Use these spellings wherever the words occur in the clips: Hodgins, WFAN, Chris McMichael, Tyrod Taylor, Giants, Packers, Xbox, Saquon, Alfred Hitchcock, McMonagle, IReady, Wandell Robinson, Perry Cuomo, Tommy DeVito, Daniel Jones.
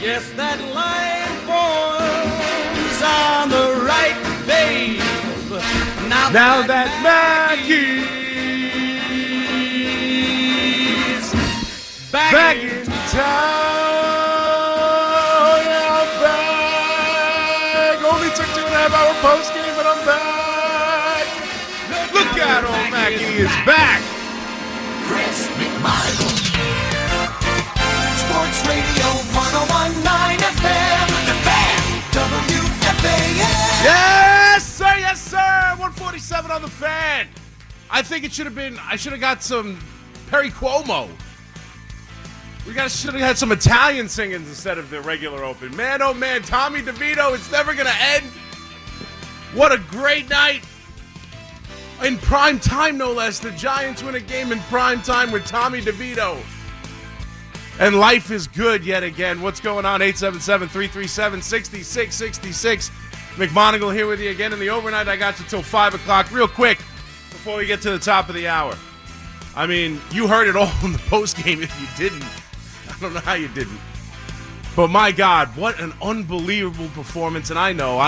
Yes, that line forms on the right, babe. Now that's Maggie's back in town. I'm back. Only took 2.5 hour post game, but I'm back. Look out, old Maggie is back. Chris McMichael. Sports Radio 101.9 FM. The Fan. WFAN. Yes, sir. Yes, sir. 147 on The Fan. I think it should have been, I should have got some Perry Cuomo. Should have had some Italian singing instead of the regular open. Man, oh man, Tommy DeVito, it's never going to end. What a great night. In prime time, no less. The Giants win a game in prime time with Tommy DeVito. And life is good yet again. What's going on? 877-337-6666. McMonagle here with you again in the overnight. I got you till 5 o'clock. Real quick, before we get to the top of the hour. I mean, you heard it all in the postgame if you didn't. I don't know how you didn't. But my God, what an unbelievable performance. And I know.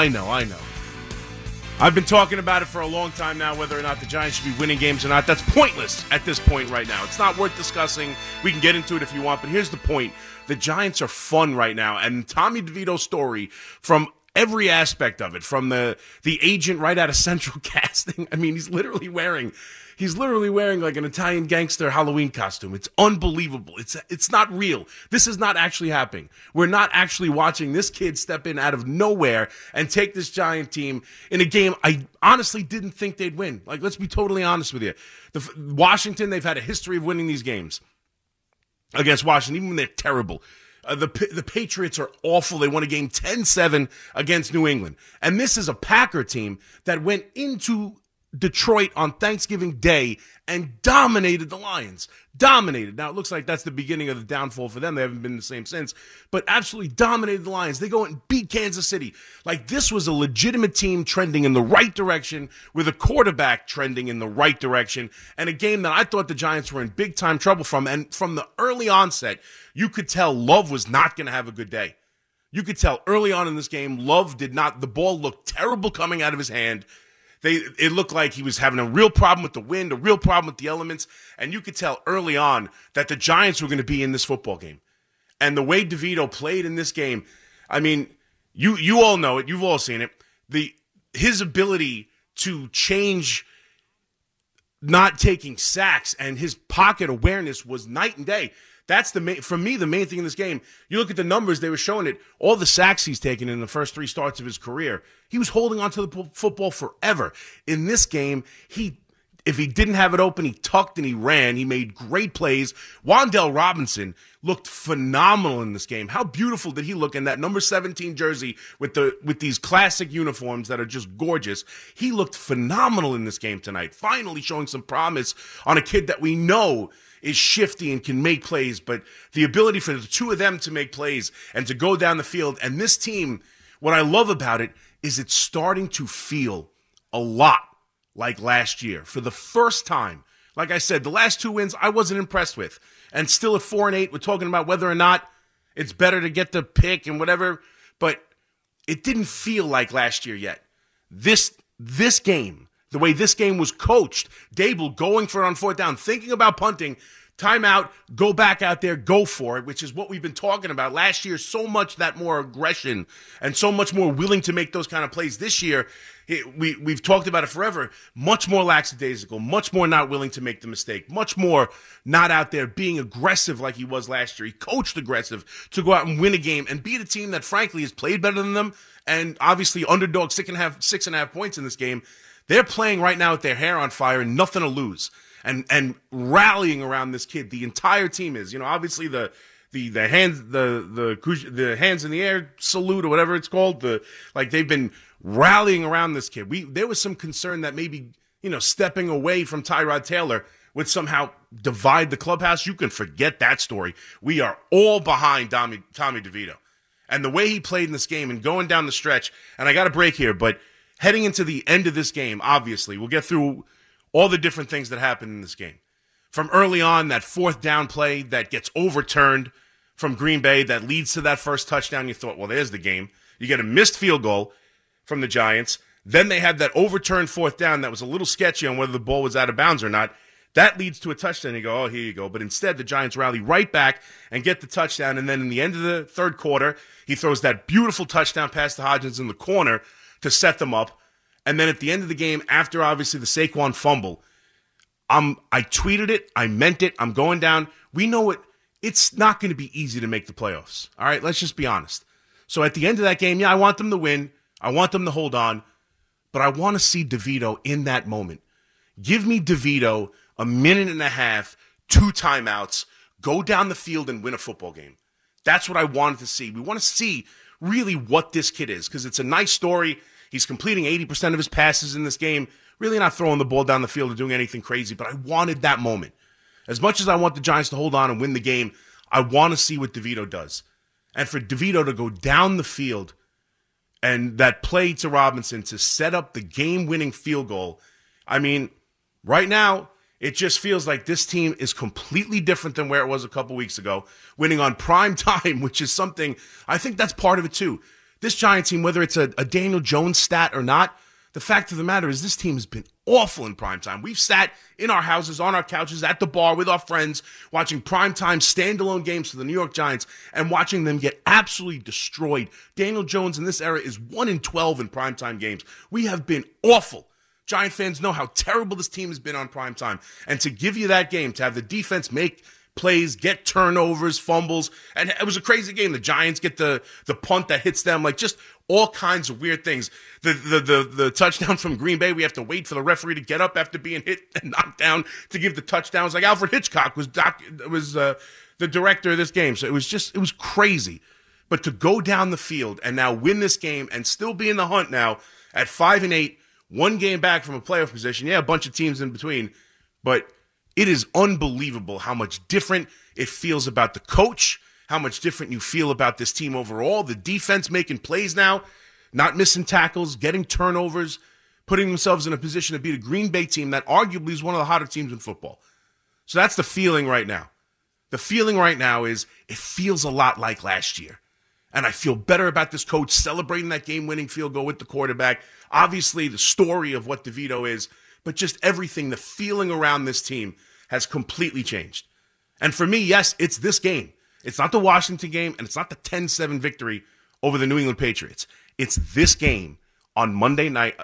I've been talking about it for a long time now, whether or not the Giants should be winning games or not. That's pointless at this point right now. It's not worth discussing. We can get into it if you want, but here's the point. The Giants are fun right now, and Tommy DeVito's story, from every aspect of it, from the agent right out of Central Casting. I mean, he's literally wearing like an Italian gangster Halloween costume. It's unbelievable. It's not real. This is not actually happening. We're not actually watching this kid step in out of nowhere and take this Giant team in a game I honestly didn't think they'd win. Like, let's be totally honest with you. Washington, they've had a history of winning these games against Washington, even when they're terrible. The Patriots are awful. They won a game 10-7 against New England. And this is a Packer team that went into Detroit on Thanksgiving Day and dominated the Lions. Dominated. Now, it looks like that's the beginning of the downfall for them. They haven't been the same since. But absolutely dominated the Lions. They go and beat Kansas City. Like, this was a legitimate team trending in the right direction with a quarterback trending in the right direction, and a game that I thought the Giants were in big-time trouble from. And from the early onset, you could tell Love was not going to have a good day. You could tell early on in this game, Love did not. The ball looked terrible coming out of his hand. It looked like he was having a real problem with the wind, a real problem with the elements, and you could tell early on that the Giants were going to be in this football game. And the way DeVito played in this game, I mean, you all know it. You've all seen it. His ability to change not taking sacks and his pocket awareness was night and day. That's the main thing in this game. You look at the numbers, they were showing it. All the sacks he's taken in the first 3 starts of his career, he was holding on to the football forever. In this game, if he didn't have it open, he tucked and he ran. He made great plays. Wandell Robinson looked phenomenal in this game. How beautiful did he look in that number 17 jersey with these classic uniforms that are just gorgeous. He looked phenomenal in this game tonight, finally showing some promise on a kid that we know is shifty and can make plays, but the ability for the two of them to make plays and to go down the field. And this team, what I love about it is it's starting to feel a lot like last year. For the first time, like I said, the last 2 wins I wasn't impressed with. And still at 4-8, we're talking about whether or not it's better to get the pick and whatever, but it didn't feel like last year yet. This game, the way this game was coached, Dable going for it on 4th down, thinking about punting, timeout, go back out there, go for it, which is what we've been talking about last year. So much that more aggression and so much more willing to make those kind of plays. This year, we've talked about it forever, much more lackadaisical, much more not willing to make the mistake, much more not out there being aggressive like he was last year. He coached aggressive to go out and win a game and beat a team that, frankly, has played better than them and obviously underdog 6.5 points in this game. They're playing right now with their hair on fire and nothing to lose, and rallying around this kid. The entire team is, you know, obviously the hands in the air salute or whatever it's called. They've been rallying around this kid. There was some concern that maybe, you know, stepping away from Tyrod Taylor would somehow divide the clubhouse. You can forget that story. We are all behind Tommy DeVito, and the way he played in this game and going down the stretch. And I got a break here, but heading into the end of this game, obviously, we'll get through all the different things that happened in this game. From early on, that 4th down play that gets overturned from Green Bay that leads to that first touchdown. You thought, well, there's the game. You get a missed field goal from the Giants. Then they had that overturned fourth down that was a little sketchy on whether the ball was out of bounds or not. That leads to a touchdown. You go, oh, here you go. But instead, the Giants rally right back and get the touchdown. And then in the end of the third quarter, he throws that beautiful touchdown pass to Hodgins in the corner to set them up. And then at the end of the game, after obviously the Saquon fumble, I tweeted it. I meant it. I'm going down. We know it. It's not going to be easy to make the playoffs. All right, let's just be honest. So at the end of that game, yeah, I want them to win. I want them to hold on. But I want to see DeVito in that moment. Give me DeVito a minute and a half, 2 timeouts, go down the field and win a football game. That's what I wanted to see. We want to see really what this kid is because it's a nice story. He's completing 80% of his passes in this game, really not throwing the ball down the field or doing anything crazy, but I wanted that moment. As much as I want the Giants to hold on and win the game, I want to see what DeVito does. And for DeVito to go down the field and that play to Robinson to set up the game-winning field goal, I mean, right now, it just feels like this team is completely different than where it was a couple weeks ago, winning on prime time, which is something, I think that's part of it too. This Giants team, whether it's a Daniel Jones stat or not, the fact of the matter is this team has been awful in prime time. We've sat in our houses, on our couches, at the bar with our friends, watching prime time standalone games for the New York Giants and watching them get absolutely destroyed. Daniel Jones in this era is 1-12 in prime time games. We have been awful. Giant fans know how terrible this team has been on prime time. And to give you that game, to have the defense make plays, get turnovers, fumbles, and it was a crazy game. The Giants get the punt that hits them, like just all kinds of weird things. The touchdown from Green Bay, we have to wait for the referee to get up after being hit and knocked down to give the touchdowns. Like Alfred Hitchcock was the director of this game. So it was crazy. But to go down the field and now win this game and still be in the hunt now at 5-8, 1 game back from a playoff position. Yeah, a bunch of teams in between. But it is unbelievable how much different it feels about the coach, how much different you feel about this team overall, the defense making plays now, not missing tackles, getting turnovers, putting themselves in a position to beat a Green Bay team that arguably is one of the hotter teams in football. So that's the feeling right now. The feeling right now is it feels a lot like last year. And I feel better about this coach celebrating that game-winning field goal with the quarterback. Obviously, the story of what DeVito is, but just everything, the feeling around this team has completely changed. And for me, yes, it's this game. It's not the Washington game, and it's not the 10-7 victory over the New England Patriots. It's this game on Monday Night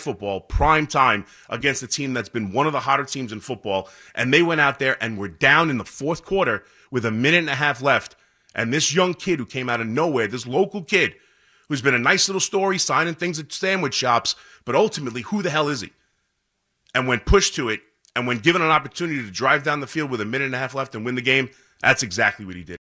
Football, prime time, against a team that's been one of the hotter teams in football. And they went out there and were down in the fourth quarter with a minute and a half left. And this young kid who came out of nowhere, this local kid who's been a nice little story, signing things at sandwich shops, but ultimately, who the hell is he? And when pushed to it, and when given an opportunity to drive down the field with a minute and a half left and win the game, that's exactly what he did.